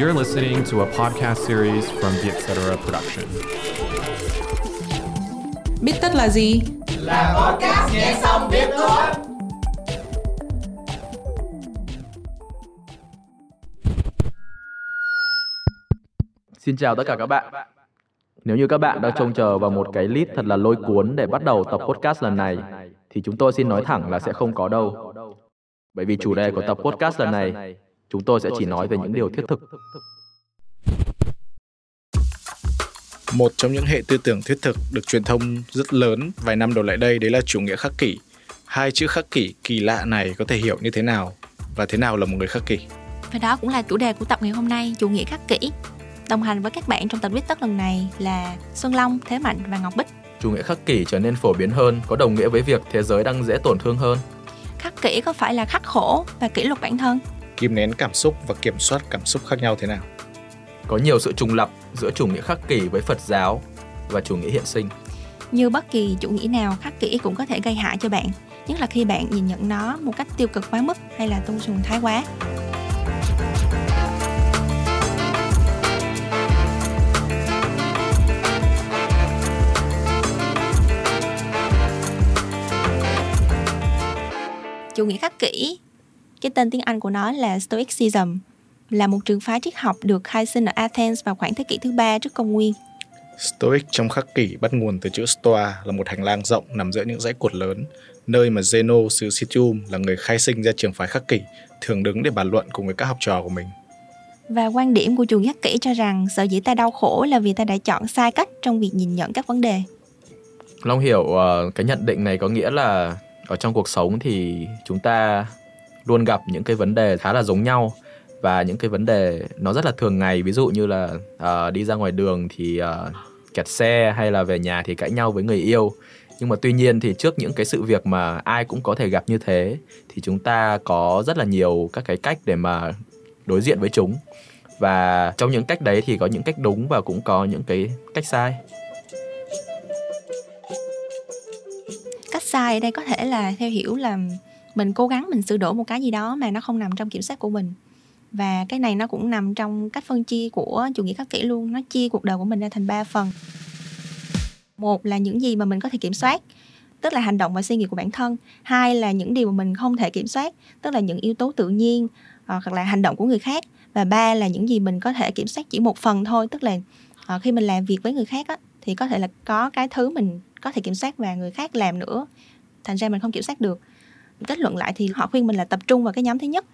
You're listening to a podcast series from the EtCetera production. Biết tất là gì? Là podcast nghe xong biết thôi. Xin chào tất cả các bạn. Nếu như các bạn đang trông chờ vào một cái lead thật là lôi cuốn để bắt đầu tập podcast lần này, thì chúng tôi xin nói thẳng là sẽ không có đâu. Bởi vì chủ đề của tập podcast lần này, chúng tôi sẽ chỉ nói về những điều thiết thực. Một trong những hệ tư tưởng thiết thực được truyền thông rất lớn vài năm đầu lại đây đấy là chủ nghĩa khắc kỷ. Hai chữ khắc kỷ kỳ lạ này có thể hiểu như thế nào và thế nào là một người khắc kỷ? Và đó cũng là chủ đề của tập ngày hôm nay, chủ nghĩa khắc kỷ. Đồng hành với các bạn trong tập viết tất lần này là Xuân Long, Thế Mạnh và Ngọc Bích. Chủ nghĩa khắc kỷ trở nên phổ biến hơn có đồng nghĩa với việc thế giới đang dễ tổn thương hơn. Khắc kỷ có phải là khắc khổ và kỷ luật bản thân? Kìm nén cảm xúc và kiểm soát cảm xúc khác nhau thế nào? Có nhiều sự trùng lặp giữa chủ nghĩa khắc kỷ với Phật giáo và chủ nghĩa hiện sinh. Như bất kỳ chủ nghĩa nào, khắc kỷ cũng có thể gây hại cho bạn, nhất là khi bạn nhìn nhận nó một cách tiêu cực quá mức hay là tôn sùng thái quá. Chủ nghĩa khắc kỷ, cái tên tiếng Anh của nó là Stoicism, là một trường phái triết học được khai sinh ở Athens vào khoảng thế kỷ thứ 3 trước công nguyên. Stoic trong khắc kỷ bắt nguồn từ chữ Stoa, là một hành lang rộng nằm giữa những dãy cột lớn, nơi mà Zeno xứ Citium là người khai sinh ra trường phái khắc kỷ, thường đứng để bàn luận cùng với các học trò của mình. Và quan điểm của chủ nghĩa khắc kỷ cho rằng sở dĩ ta đau khổ là vì ta đã chọn sai cách trong việc nhìn nhận các vấn đề. Long hiểu cái nhận định này có nghĩa là ở trong cuộc sống thì chúng ta luôn gặp những cái vấn đề khá là giống nhau và những cái vấn đề nó rất là thường ngày, ví dụ như là đi ra ngoài đường thì kẹt xe, hay là về nhà thì cãi nhau với người yêu. Nhưng mà tuy nhiên thì trước những cái sự việc mà ai cũng có thể gặp như thế thì chúng ta có rất là nhiều các cái cách để mà đối diện với chúng. Và trong những cách đấy thì có những cách đúng và cũng có những cái cách sai. Cách sai ở đây có thể là theo hiểu là mình cố gắng mình sửa đổi một cái gì đó mà nó không nằm trong kiểm soát của mình. Và cái này nó cũng nằm trong cách phân chia của chủ nghĩa khắc kỷ luôn. Nó chia cuộc đời của mình ra thành 3 phần. Một là những gì mà mình có thể kiểm soát, tức là hành động và suy nghĩ của bản thân. Hai là những điều mà mình không thể kiểm soát, tức là những yếu tố tự nhiên hoặc là hành động của người khác. Và ba là những gì mình có thể kiểm soát chỉ một phần thôi, tức là khi mình làm việc với người khác thì có thể là có cái thứ mình có thể kiểm soát và người khác làm nữa, thành ra mình không kiểm soát được. Kết luận lại thì họ khuyên mình là tập trung vào cái nhóm thứ nhất,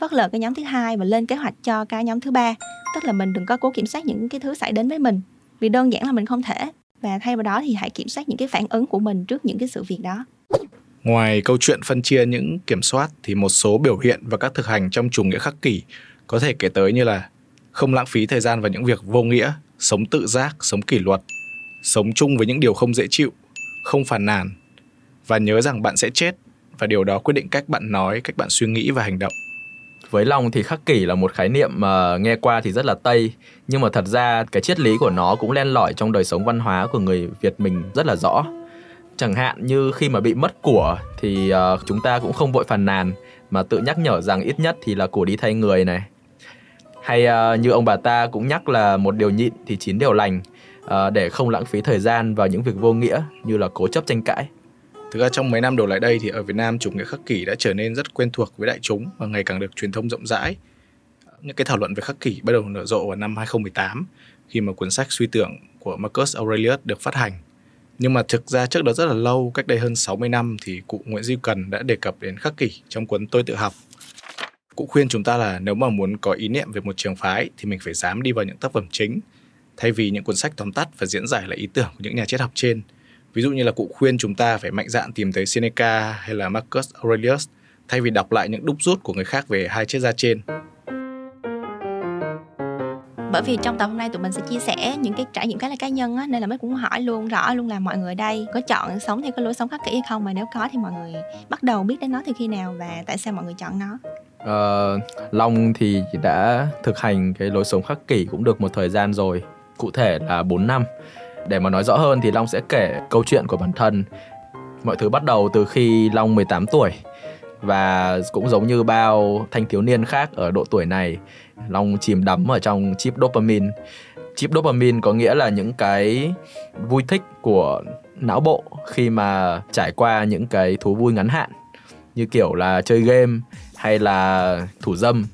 phớt lờ cái nhóm thứ hai và lên kế hoạch cho cái nhóm thứ ba. Tức là mình đừng có cố kiểm soát những cái thứ xảy đến với mình, vì đơn giản là mình không thể. Và thay vào đó thì hãy kiểm soát những cái phản ứng của mình trước những cái sự việc đó. Ngoài câu chuyện phân chia những kiểm soát thì một số biểu hiện và các thực hành trong chủ nghĩa khắc kỷ có thể kể tới như là không lãng phí thời gian vào những việc vô nghĩa, sống tự giác, sống kỷ luật, sống chung với những điều không dễ chịu, không phàn nàn, và nhớ rằng bạn sẽ chết và điều đó quyết định cách bạn nói, cách bạn suy nghĩ và hành động. Với Long thì khắc kỷ là một khái niệm mà nghe qua thì rất là Tây, nhưng mà thật ra cái triết lý của nó cũng len lỏi trong đời sống văn hóa của người Việt mình rất là rõ. Chẳng hạn như khi mà bị mất của thì chúng ta cũng không vội phàn nàn mà tự nhắc nhở rằng ít nhất thì là của đi thay người này. Hay như ông bà ta cũng nhắc là một điều nhịn thì 9 điều lành, để không lãng phí thời gian vào những việc vô nghĩa như là cố chấp tranh cãi. Thực ra trong mấy năm đầu lại đây thì ở Việt Nam chủ nghĩa khắc kỷ đã trở nên rất quen thuộc với đại chúng và ngày càng được truyền thông rộng rãi. Những cái thảo luận về khắc kỷ bắt đầu nở rộ vào năm 2018 khi mà cuốn sách Suy tưởng của Marcus Aurelius được phát hành. Nhưng mà thực ra trước đó rất là lâu, cách đây hơn 60 năm thì cụ Nguyễn Du Cần đã đề cập đến khắc kỷ trong cuốn Tôi Tự Học. Cụ khuyên chúng ta là nếu mà muốn có ý niệm về một trường phái thì mình phải dám đi vào những tác phẩm chính, thay vì những cuốn sách tóm tắt và diễn giải lại ý tưởng của những nhà triết học trên. Ví dụ như là cụ khuyên chúng ta phải mạnh dạn tìm tới Seneca hay là Marcus Aurelius thay vì đọc lại những đúc rút của người khác về hai triết gia trên. Bởi vì trong tập hôm nay tụi mình sẽ chia sẻ những cái trải nghiệm khá là cá nhân nên là mới cũng hỏi luôn rõ luôn là mọi người ở đây có chọn sống theo cái lối sống khắc kỷ hay không, mà nếu có thì mọi người bắt đầu biết đến nó từ khi nào và tại sao mọi người chọn nó. Long thì đã thực hành cái lối sống khắc kỷ cũng được một thời gian rồi, cụ thể là 4 năm. Để mà nói rõ hơn thì Long sẽ kể câu chuyện của bản thân. Mọi thứ bắt đầu từ khi Long 18 tuổi. Và cũng giống như bao thanh thiếu niên khác ở độ tuổi này, Long chìm đắm ở trong trip dopamine. Trip dopamine có nghĩa là những cái vui thích của não bộ khi mà trải qua những cái thú vui ngắn hạn, như kiểu là chơi game hay là thủ dâm.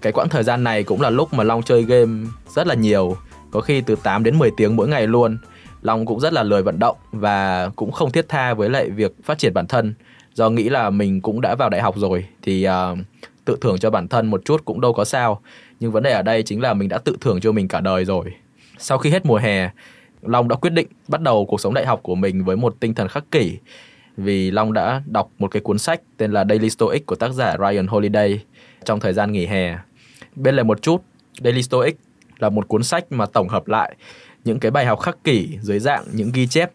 Cái quãng thời gian này cũng là lúc mà Long chơi game rất là nhiều, có khi từ 8 đến 10 tiếng mỗi ngày luôn. Long cũng rất là lười vận động và cũng không thiết tha với lại việc phát triển bản thân, do nghĩ là mình cũng đã vào đại học rồi thì tự thưởng cho bản thân một chút cũng đâu có sao. Nhưng vấn đề ở đây chính là mình đã tự thưởng cho mình cả đời rồi. Sau khi hết mùa hè, Long đã quyết định bắt đầu cuộc sống đại học của mình với một tinh thần khắc kỷ, vì Long đã đọc một cái cuốn sách tên là Daily Stoic của tác giả Ryan Holiday trong thời gian nghỉ hè. Bên lề một chút, Daily Stoic là một cuốn sách mà tổng hợp lại những cái bài học khắc kỷ dưới dạng những ghi chép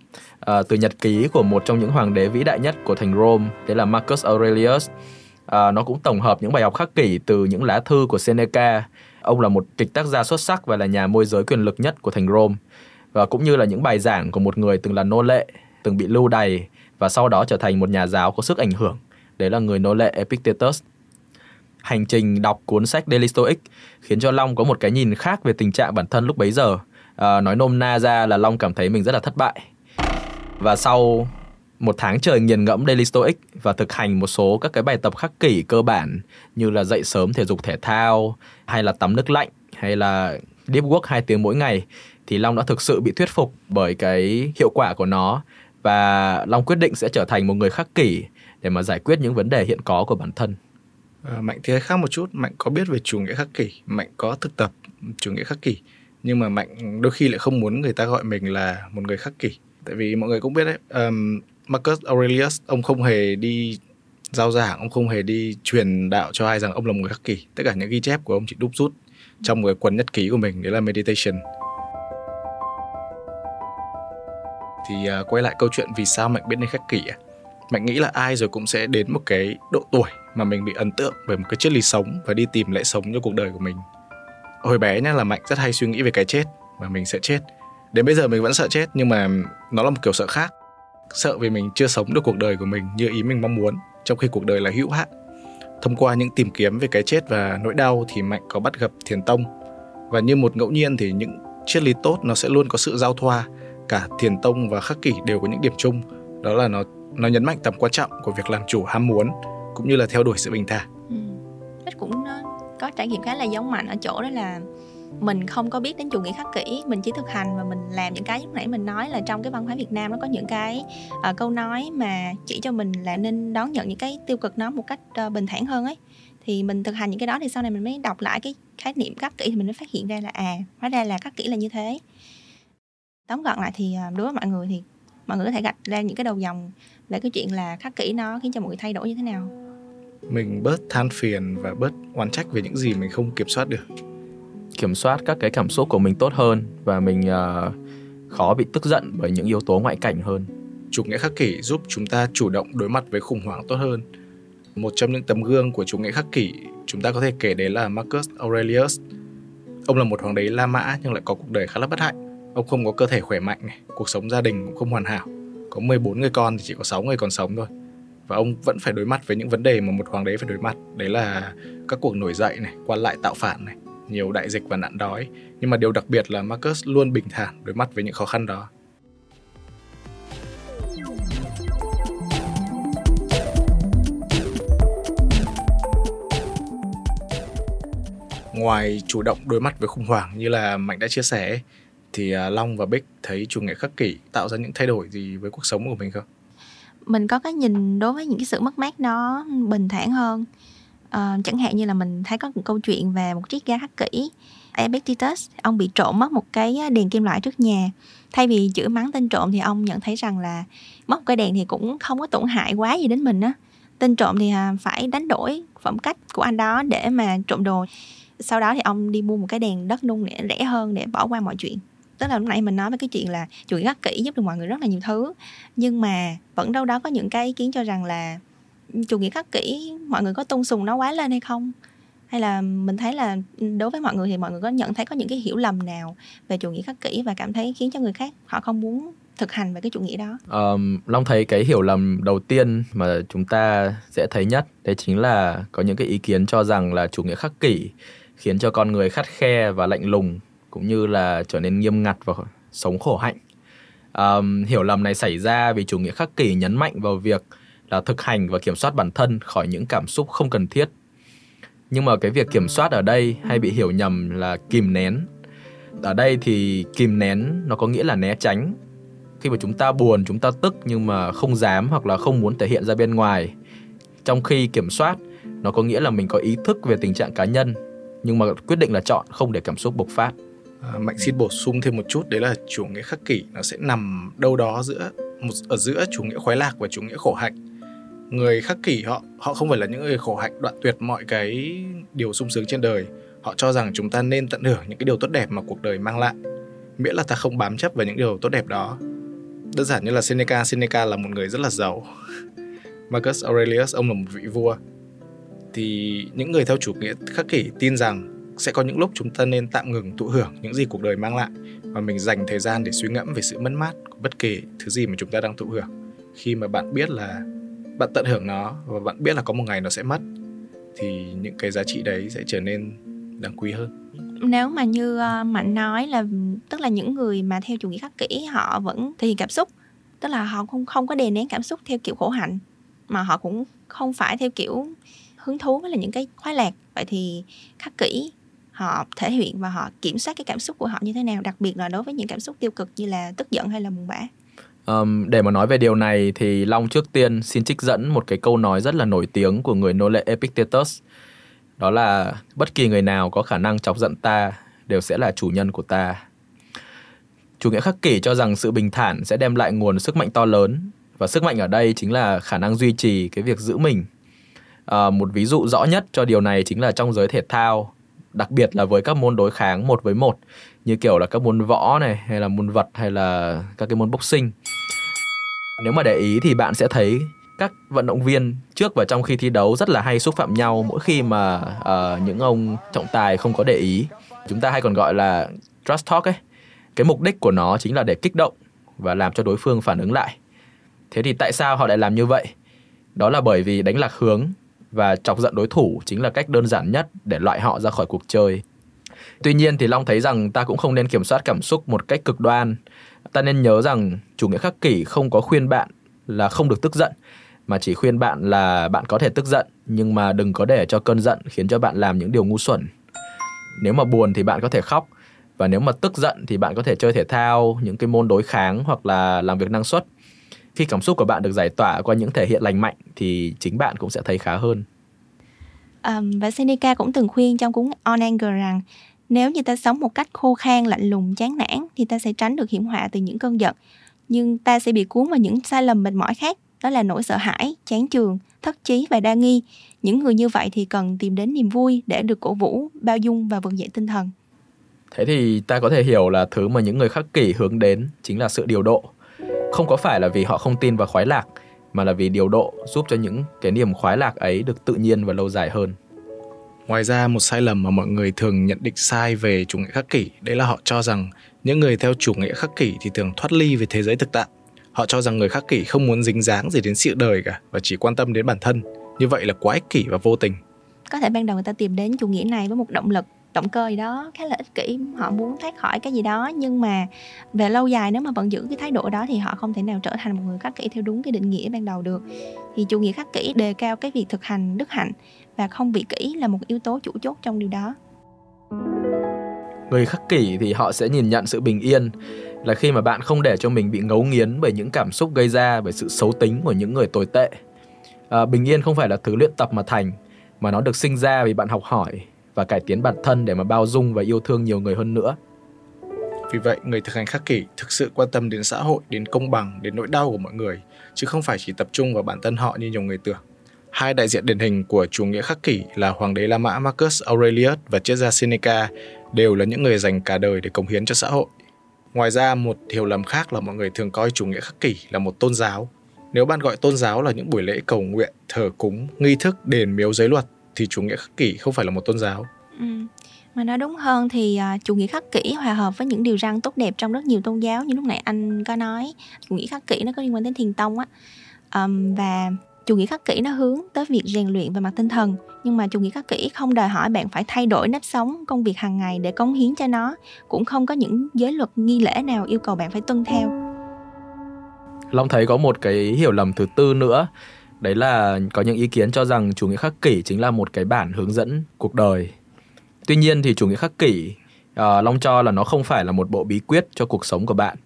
từ nhật ký của một trong những hoàng đế vĩ đại nhất của thành Rome, đấy là Marcus Aurelius. Nó cũng tổng hợp những bài học khắc kỷ từ những lá thư của Seneca. Ông là một kịch tác gia xuất sắc và là nhà môi giới quyền lực nhất của thành Rome, và cũng như là những bài giảng của một người từng là nô lệ, từng bị lưu đày và sau đó trở thành một nhà giáo có sức ảnh hưởng, đấy là người nô lệ Epictetus. Hành trình đọc cuốn sách Daily Stoic khiến cho Long có một cái nhìn khác về tình trạng bản thân lúc bấy giờ. Nói nôm na ra là Long cảm thấy mình rất là thất bại. Và sau một tháng trời nghiền ngẫm Daily Stoic và thực hành một số các cái bài tập khắc kỷ cơ bản như là dậy sớm thể dục thể thao, hay là tắm nước lạnh, hay là deep work 2 tiếng mỗi ngày, thì Long đã thực sự bị thuyết phục bởi cái hiệu quả của nó. Và Long quyết định sẽ trở thành một người khắc kỷ để mà giải quyết những vấn đề hiện có của bản thân. Mạnh thì khác một chút, Mạnh có biết về chủ nghĩa khắc kỷ, Mạnh có thực tập chủ nghĩa khắc kỷ, nhưng mà Mạnh đôi khi lại không muốn người ta gọi mình là một người khắc kỷ. Tại vì mọi người cũng biết đấy, Marcus Aurelius, ông không hề đi giao giảng, ông không hề đi truyền đạo cho ai rằng ông là một người khắc kỷ. Tất cả những ghi chép của ông chỉ đúc rút trong một cái cuốn nhật ký của mình, đấy là Meditation. Thì quay lại câu chuyện vì sao Mạnh biết đến khắc kỷ. Mạnh nghĩ là ai rồi cũng sẽ đến một cái độ tuổi mà mình bị ấn tượng bởi một cái triết lý sống và đi tìm lẽ sống cho cuộc đời của mình. Hồi bé nhá, là Mạnh rất hay suy nghĩ về cái chết, và mình sẽ chết. Đến bây giờ mình vẫn sợ chết, nhưng mà nó là một kiểu sợ khác. Sợ vì mình chưa sống được cuộc đời của mình như ý mình mong muốn, trong khi cuộc đời là hữu hạn. Thông qua những tìm kiếm về cái chết và nỗi đau thì Mạnh có bắt gặp thiền tông. Và như một ngẫu nhiên thì những triết lý tốt nó sẽ luôn có sự giao thoa. Cả thiền tông và khắc kỷ đều có những điểm chung, đó là nó nhấn mạnh tầm quan trọng của việc làm chủ ham muốn, cũng như là theo đuổi sự bình thản. Rất cũng có trải nghiệm khá là giống Mạnh ở chỗ đó là mình không có biết đến chủ nghĩa khắc kỷ, mình chỉ thực hành và mình làm những cái lúc nãy mình nói là trong cái văn hóa Việt Nam nó có những cái câu nói mà chỉ cho mình là nên đón nhận những cái tiêu cực nó một cách bình thản hơn ấy. Thì mình thực hành những cái đó thì sau này mình mới đọc lại cái khái niệm khắc kỷ thì mình mới phát hiện ra là hóa ra là khắc kỷ là như thế. Tóm gọn lại thì đối với mọi người thì mọi người có thể gạch ra những cái đầu dòng về cái chuyện là khắc kỷ nó khiến cho mọi người thay đổi như thế nào. Mình bớt than phiền và bớt oán trách về những gì mình không kiểm soát được. Kiểm soát các cái cảm xúc của mình tốt hơn, và mình khó bị tức giận bởi những yếu tố ngoại cảnh hơn. Chủ nghĩa khắc kỷ giúp chúng ta chủ động đối mặt với khủng hoảng tốt hơn. Một trong những tấm gương của chủ nghĩa khắc kỷ chúng ta có thể kể đến là Marcus Aurelius. Ông là một hoàng đế La Mã nhưng lại có cuộc đời khá là bất hạnh. Ông không có cơ thể khỏe mạnh, cuộc sống gia đình cũng không hoàn hảo. Có 14 người con thì chỉ có 6 người còn sống thôi. Và ông vẫn phải đối mặt với những vấn đề mà một hoàng đế phải đối mặt. Đấy là các cuộc nổi dậy, quan lại tạo phản, nhiều đại dịch và nạn đói. Nhưng mà điều đặc biệt là Marcus luôn bình thản đối mặt với những khó khăn đó. Ngoài chủ động đối mặt với khủng hoảng như là Mạnh đã chia sẻ, thì Long và Bích thấy chủ nghĩa khắc kỷ tạo ra những thay đổi gì với cuộc sống của mình không? Mình có cái nhìn đối với những cái sự mất mát nó bình thản hơn. Chẳng hạn như là mình thấy có một câu chuyện về một triết gia khắc kỷ, Epictetus. Ông bị trộm mất một cái đèn kim loại trước nhà. Thay vì chửi mắng tên trộm thì ông nhận thấy rằng là mất một cái đèn thì cũng không có tổn hại quá gì đến mình á. Tên trộm thì phải đánh đổi phẩm cách của anh đó để mà trộm đồ. Sau đó thì ông đi mua một cái đèn đất nung để rẻ hơn để bỏ qua mọi chuyện. Tức là lúc nãy mình nói về cái chuyện là chủ nghĩa khắc kỷ giúp được mọi người rất là nhiều thứ, nhưng mà vẫn đâu đó có những cái ý kiến cho rằng là chủ nghĩa khắc kỷ mọi người có tôn sùng nó quá lên hay không, hay là mình thấy là đối với mọi người thì mọi người có nhận thấy có những cái hiểu lầm nào về chủ nghĩa khắc kỷ và cảm thấy khiến cho người khác họ không muốn thực hành về cái chủ nghĩa đó. Long thấy cái hiểu lầm đầu tiên mà chúng ta sẽ thấy nhất đấy chính là có những cái ý kiến cho rằng là chủ nghĩa khắc kỷ khiến cho con người khắt khe và lạnh lùng, cũng như là trở nên nghiêm ngặt và sống khổ hạnh. Hiểu lầm này xảy ra vì chủ nghĩa khắc kỷ nhấn mạnh vào việc là thực hành và kiểm soát bản thân khỏi những cảm xúc không cần thiết. Nhưng mà cái việc kiểm soát ở đây hay bị hiểu nhầm là kìm nén. Ở đây thì kìm nén nó có nghĩa là né tránh. Khi mà chúng ta buồn, chúng ta tức nhưng mà không dám hoặc là không muốn thể hiện ra bên ngoài. Trong khi kiểm soát, nó có nghĩa là mình có ý thức về tình trạng cá nhân, nhưng mà quyết định là chọn không để cảm xúc bộc phát. Mạnh xin bổ sung thêm một chút, đấy là chủ nghĩa khắc kỷ nó sẽ nằm đâu đó ở giữa chủ nghĩa khoái lạc và chủ nghĩa khổ hạnh. Người khắc kỷ họ không phải là những người khổ hạnh đoạn tuyệt mọi cái điều sung sướng trên đời. Họ cho rằng chúng ta nên tận hưởng những cái điều tốt đẹp mà cuộc đời mang lại, miễn là ta không bám chấp vào những điều tốt đẹp đó. Đơn giản như là Seneca là một người rất là giàu. Marcus Aurelius, ông là một vị vua. Thì những người theo chủ nghĩa khắc kỷ tin rằng sẽ có những lúc chúng ta nên tạm ngừng thụ hưởng những gì cuộc đời mang lại, và mình dành thời gian để suy ngẫm về sự mất mát của bất kỳ thứ gì mà chúng ta đang thụ hưởng. Khi mà bạn biết là bạn tận hưởng nó và bạn biết là có một ngày nó sẽ mất, thì những cái giá trị đấy sẽ trở nên đáng quý hơn. Nếu mà như Mạnh nói là, tức là những người mà theo chủ nghĩa khắc kỷ họ vẫn thể hiện cảm xúc, tức là họ không có đè nén cảm xúc theo kiểu khổ hạnh, mà họ cũng không phải theo kiểu hứng thú với là những cái khoái lạc. Vậy thì khắc kỷ họ thể hiện và họ kiểm soát cái cảm xúc của họ như thế nào, đặc biệt là đối với những cảm xúc tiêu cực như là tức giận hay là buồn bã? Để mà nói về điều này thì Long trước tiên xin trích dẫn một cái câu nói rất là nổi tiếng của người nô lệ Epictetus. Đó là bất kỳ người nào có khả năng chọc giận ta đều sẽ là chủ nhân của ta. Chủ nghĩa khắc kỷ cho rằng sự bình thản sẽ đem lại nguồn sức mạnh to lớn, và sức mạnh ở đây chính là khả năng duy trì cái việc giữ mình. Một ví dụ rõ nhất cho điều này chính là trong giới thể thao, đặc biệt là với các môn đối kháng 1v1, như kiểu là các môn võ này, hay là môn vật, hay là các cái môn boxing. Nếu mà để ý thì bạn sẽ thấy các vận động viên trước và trong khi thi đấu rất là hay xúc phạm nhau, mỗi khi mà những ông trọng tài không có để ý. Chúng ta hay còn gọi là trash talk ấy. Cái mục đích của nó chính là để kích động và làm cho đối phương phản ứng lại. Thế thì tại sao họ lại làm như vậy? Đó là bởi vì đánh lạc hướng và chọc giận đối thủ chính là cách đơn giản nhất để loại họ ra khỏi cuộc chơi. Tuy nhiên thì Long thấy rằng ta cũng không nên kiểm soát cảm xúc một cách cực đoan. Ta nên nhớ rằng chủ nghĩa khắc kỷ không có khuyên bạn là không được tức giận, mà chỉ khuyên bạn là bạn có thể tức giận, nhưng mà đừng có để cho cơn giận khiến cho bạn làm những điều ngu xuẩn. Nếu mà buồn thì bạn có thể khóc, và nếu mà tức giận thì bạn có thể chơi thể thao, những cái môn đối kháng hoặc là làm việc năng suất. Khi cảm xúc của bạn được giải tỏa qua những thể hiện lành mạnh thì chính bạn cũng sẽ thấy khá hơn. Và Seneca cũng từng khuyên trong cuốn On Anger rằng nếu như ta sống một cách khô khan, lạnh lùng, chán nản thì ta sẽ tránh được hiểm họa từ những cơn giận, nhưng ta sẽ bị cuốn vào những sai lầm mệt mỏi khác, đó là nỗi sợ hãi, chán chường, thất chí và đa nghi. Những người như vậy thì cần tìm đến niềm vui để được cổ vũ, bao dung và vực dậy tinh thần. Thế thì ta có thể hiểu là thứ mà những người khắc kỷ hướng đến chính là sự điều độ. Không có phải là vì họ không tin vào khoái lạc, mà là vì điều độ giúp cho những cái niềm khoái lạc ấy được tự nhiên và lâu dài hơn. Ngoài ra, một sai lầm mà mọi người thường nhận định sai về chủ nghĩa khắc kỷ, đấy là họ cho rằng những người theo chủ nghĩa khắc kỷ thì thường thoát ly về thế giới thực tại. Họ cho rằng người khắc kỷ không muốn dính dáng gì đến sự đời cả và chỉ quan tâm đến bản thân. Như vậy là quá ích kỷ và vô tình. Có thể ban đầu người ta tìm đến chủ nghĩa này với một động lực, động cơ gì đó khá là ích kỷ, họ muốn thoát khỏi cái gì đó, nhưng mà về lâu dài nếu mà vẫn giữ cái thái độ đó thì họ không thể nào trở thành một người khắc kỷ theo đúng cái định nghĩa ban đầu được. Thì chủ nghĩa khắc kỷ đề cao cái việc thực hành đức hạnh và không vị kỷ là một yếu tố chủ chốt trong điều đó. Người khắc kỷ thì họ sẽ nhìn nhận sự bình yên là khi mà bạn không để cho mình bị ngấu nghiến bởi những cảm xúc gây ra bởi sự xấu tính của những người tồi tệ. Bình yên không phải là thứ luyện tập mà thành, mà nó được sinh ra vì bạn học hỏi và cải tiến bản thân để mà bao dung và yêu thương nhiều người hơn nữa. Vì vậy, người thực hành khắc kỷ thực sự quan tâm đến xã hội, đến công bằng, đến nỗi đau của mọi người, chứ không phải chỉ tập trung vào bản thân họ như nhiều người tưởng. Hai đại diện điển hình của chủ nghĩa khắc kỷ là hoàng đế La Mã Marcus Aurelius và triết gia Seneca, đều là những người dành cả đời để cống hiến cho xã hội. Ngoài ra, một hiểu lầm khác là mọi người thường coi chủ nghĩa khắc kỷ là một tôn giáo. Nếu bạn gọi tôn giáo là những buổi lễ cầu nguyện, thờ cúng, nghi thức, đền miếu, giới luật, thì chủ nghĩa khắc kỷ không phải là một tôn giáo. Mà nói đúng hơn thì chủ nghĩa khắc kỷ hòa hợp với những điều răn tốt đẹp trong rất nhiều tôn giáo. Như lúc nãy anh có nói, chủ nghĩa khắc kỷ nó có liên quan đến thiền tông á. Và chủ nghĩa khắc kỷ nó hướng tới việc rèn luyện về mặt tinh thần. Nhưng mà chủ nghĩa khắc kỷ không đòi hỏi bạn phải thay đổi nếp sống, công việc hàng ngày để cống hiến cho nó. Cũng không có những giới luật nghi lễ nào yêu cầu bạn phải tuân theo. Long thấy có một cái hiểu lầm thứ tư nữa. Đấy là có những ý kiến cho rằng chủ nghĩa khắc kỷ chính là một cái bản hướng dẫn cuộc đời. Tuy nhiên thì chủ nghĩa khắc kỷ, Long cho là nó không phải là một bộ bí quyết cho cuộc sống của bạn.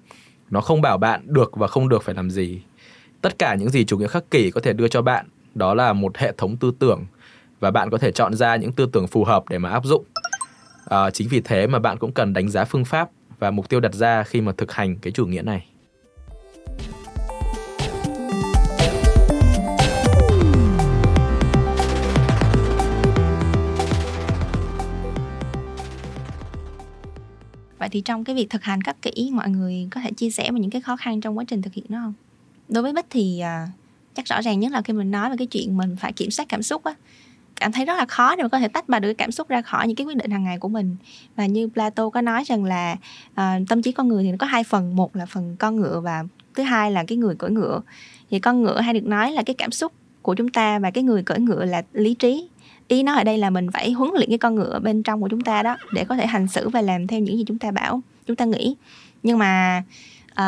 Nó không bảo bạn được và không được phải làm gì. Tất cả những gì chủ nghĩa khắc kỷ có thể đưa cho bạn, đó là một hệ thống tư tưởng. Và bạn có thể chọn ra những tư tưởng phù hợp để mà áp dụng. Chính vì thế mà bạn cũng cần đánh giá phương pháp và mục tiêu đặt ra khi mà thực hành cái chủ nghĩa này. Vậy thì trong cái việc thực hành khắc kỷ, mọi người có thể chia sẻ về những cái khó khăn trong quá trình thực hiện nó không? Đối với Bích thì chắc rõ ràng nhất là khi mình nói về cái chuyện mình phải kiểm soát cảm xúc á, cảm thấy rất là khó để mà có thể tách bà được cái cảm xúc ra khỏi những cái quyết định hàng ngày của mình. Và như Plato có nói rằng là tâm trí con người thì nó có hai phần, một là phần con ngựa và thứ hai là cái người cưỡi ngựa. Thì con ngựa hay được nói là cái cảm xúc của chúng ta và cái người cưỡi ngựa là lý trí. Ý nói ở đây là mình phải huấn luyện cái con ngựa bên trong của chúng ta đó để có thể hành xử và làm theo những gì chúng ta bảo, chúng ta nghĩ. Nhưng mà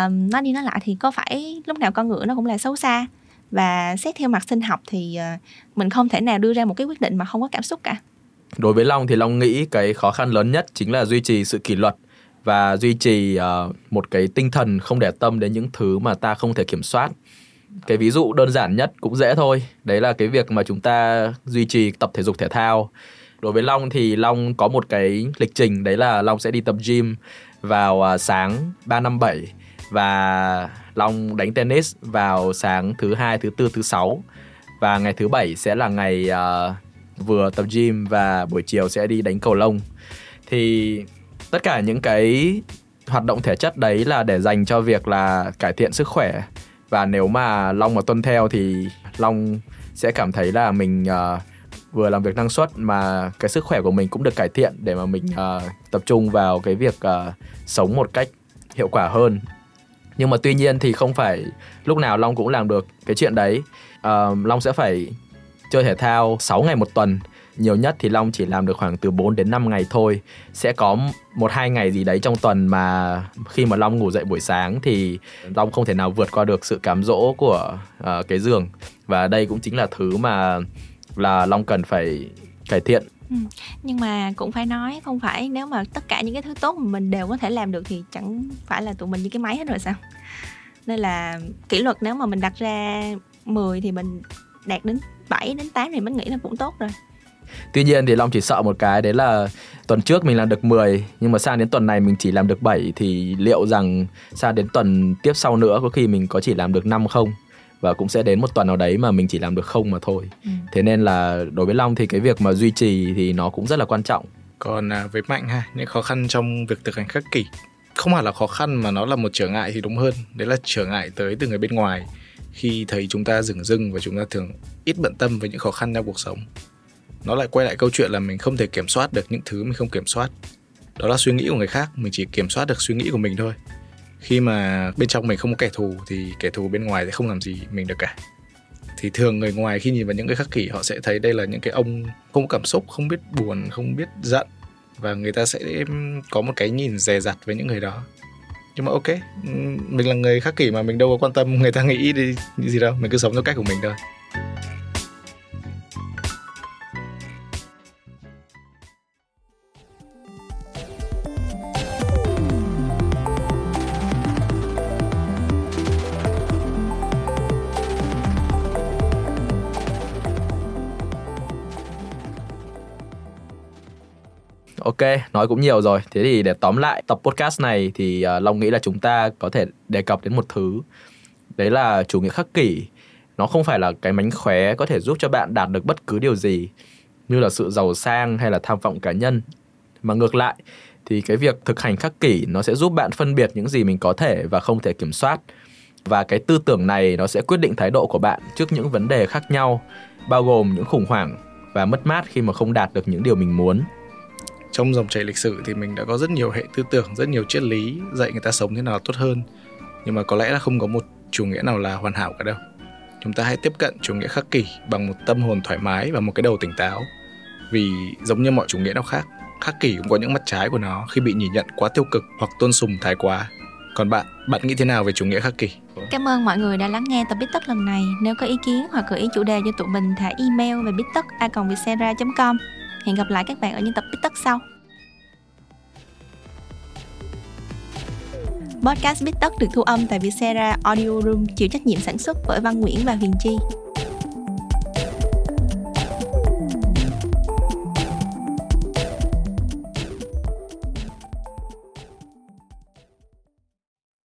nói đi nói lại thì có phải lúc nào con ngựa nó cũng là xấu xa. Và xét theo mặt sinh học thì mình không thể nào đưa ra một cái quyết định mà không có cảm xúc cả. Đối với Long thì Long nghĩ cái khó khăn lớn nhất chính là duy trì sự kỷ luật và duy trì một cái tinh thần không để tâm đến những thứ mà ta không thể kiểm soát. Cái ví dụ đơn giản nhất cũng dễ thôi. Đấy là cái việc mà chúng ta duy trì tập thể dục thể thao. Đối với Long thì Long có một cái lịch trình. Đấy là Long sẽ đi tập gym vào sáng 3-5-7. Và Long đánh tennis vào sáng thứ 2, thứ 4, thứ 6. Và ngày thứ 7 sẽ là ngày vừa tập gym và buổi chiều sẽ đi đánh cầu lông. Thì tất cả những cái hoạt động thể chất đấy là để dành cho việc là cải thiện sức khỏe. Và nếu mà Long mà tuân theo thì Long sẽ cảm thấy là mình vừa làm việc năng suất mà cái sức khỏe của mình cũng được cải thiện để mà mình tập trung vào cái việc sống một cách hiệu quả hơn. Nhưng mà tuy nhiên thì không phải lúc nào Long cũng làm được cái chuyện đấy. Long sẽ phải chơi thể thao 6 ngày một tuần. Nhiều nhất thì Long chỉ làm được khoảng từ 4-5 ngày thôi. Sẽ có 1-2 ngày gì đấy trong tuần mà khi mà Long ngủ dậy buổi sáng thì Long không thể nào vượt qua được sự cám dỗ của cái giường. Và đây cũng chính là thứ mà là Long cần phải cải thiện. Nhưng mà cũng phải nói, không phải nếu mà tất cả những cái thứ tốt mà mình đều có thể làm được thì chẳng phải là tụi mình như cái máy hết rồi sao? Nên là kỷ luật nếu mà mình đặt ra 10 thì mình đạt đến 7-8 thì mình nghĩ là cũng tốt rồi. Tuy nhiên thì Long chỉ sợ một cái, đấy là tuần trước mình làm được 10 nhưng mà sang đến tuần này mình chỉ làm được 7 thì liệu rằng sang đến tuần tiếp sau nữa có khi mình có chỉ làm được 5 không? Và cũng sẽ đến một tuần nào đấy mà mình chỉ làm được 0 mà thôi. Thế nên là đối với Long thì cái việc mà duy trì thì nó cũng rất là quan trọng. Còn với Mạnh ha, những khó khăn trong việc thực hành khắc kỷ không hẳn là khó khăn mà nó là một trở ngại thì đúng hơn. Đấy là trở ngại tới từ người bên ngoài khi thấy chúng ta dửng dưng và chúng ta thường ít bận tâm với những khó khăn trong cuộc sống. Nó lại quay lại câu chuyện là mình không thể kiểm soát được những thứ mình không kiểm soát. Đó là suy nghĩ của người khác, mình chỉ kiểm soát được suy nghĩ của mình thôi. Khi mà bên trong mình không có kẻ thù thì kẻ thù bên ngoài sẽ không làm gì mình được cả. Thì thường người ngoài khi nhìn vào những người khắc kỷ họ sẽ thấy đây là những cái ông không có cảm xúc, không biết buồn, không biết giận. Và người ta sẽ có một cái nhìn dè dặt với những người đó. Nhưng mà ok, mình là người khắc kỷ mà mình đâu có quan tâm người ta nghĩ đi gì đâu. Mình cứ sống theo cách của mình thôi. Ok, nói cũng nhiều rồi. Thế thì để tóm lại tập podcast này thì Long nghĩ là chúng ta có thể đề cập đến một thứ. Đấy là chủ nghĩa khắc kỷ. Nó không phải là cái mánh khóe có thể giúp cho bạn đạt được bất cứ điều gì, như là sự giàu sang hay là tham vọng cá nhân. Mà ngược lại thì cái việc thực hành khắc kỷ nó sẽ giúp bạn phân biệt những gì mình có thể và không thể kiểm soát. Và cái tư tưởng này nó sẽ quyết định thái độ của bạn trước những vấn đề khác nhau, bao gồm những khủng hoảng và mất mát khi mà không đạt được những điều mình muốn. Trong dòng chảy lịch sử thì mình đã có rất nhiều hệ tư tưởng, rất nhiều triết lý dạy người ta sống thế nào tốt hơn. Nhưng mà có lẽ là không có một chủ nghĩa nào là hoàn hảo cả đâu. Chúng ta hãy tiếp cận chủ nghĩa khắc kỷ bằng một tâm hồn thoải mái và một cái đầu tỉnh táo. Vì giống như mọi chủ nghĩa nào khác, khắc kỷ cũng có những mặt trái của nó khi bị nhìn nhận quá tiêu cực hoặc tôn sùng thái quá. Còn bạn nghĩ thế nào về chủ nghĩa khắc kỷ? Cảm ơn mọi người đã lắng nghe tập Bít Tất lần này. Nếu có ý kiến hoặc gợi ý chủ đề cho tụi mình, thả email về bittat@vietcetera.com. Hẹn gặp lại các bạn ở những tập Bít Tất sau. Podcast Bít Tất được thu âm tại Vietcetera Audio Room, chịu trách nhiệm sản xuất bởi Văn Nguyễn và Huyền Chi.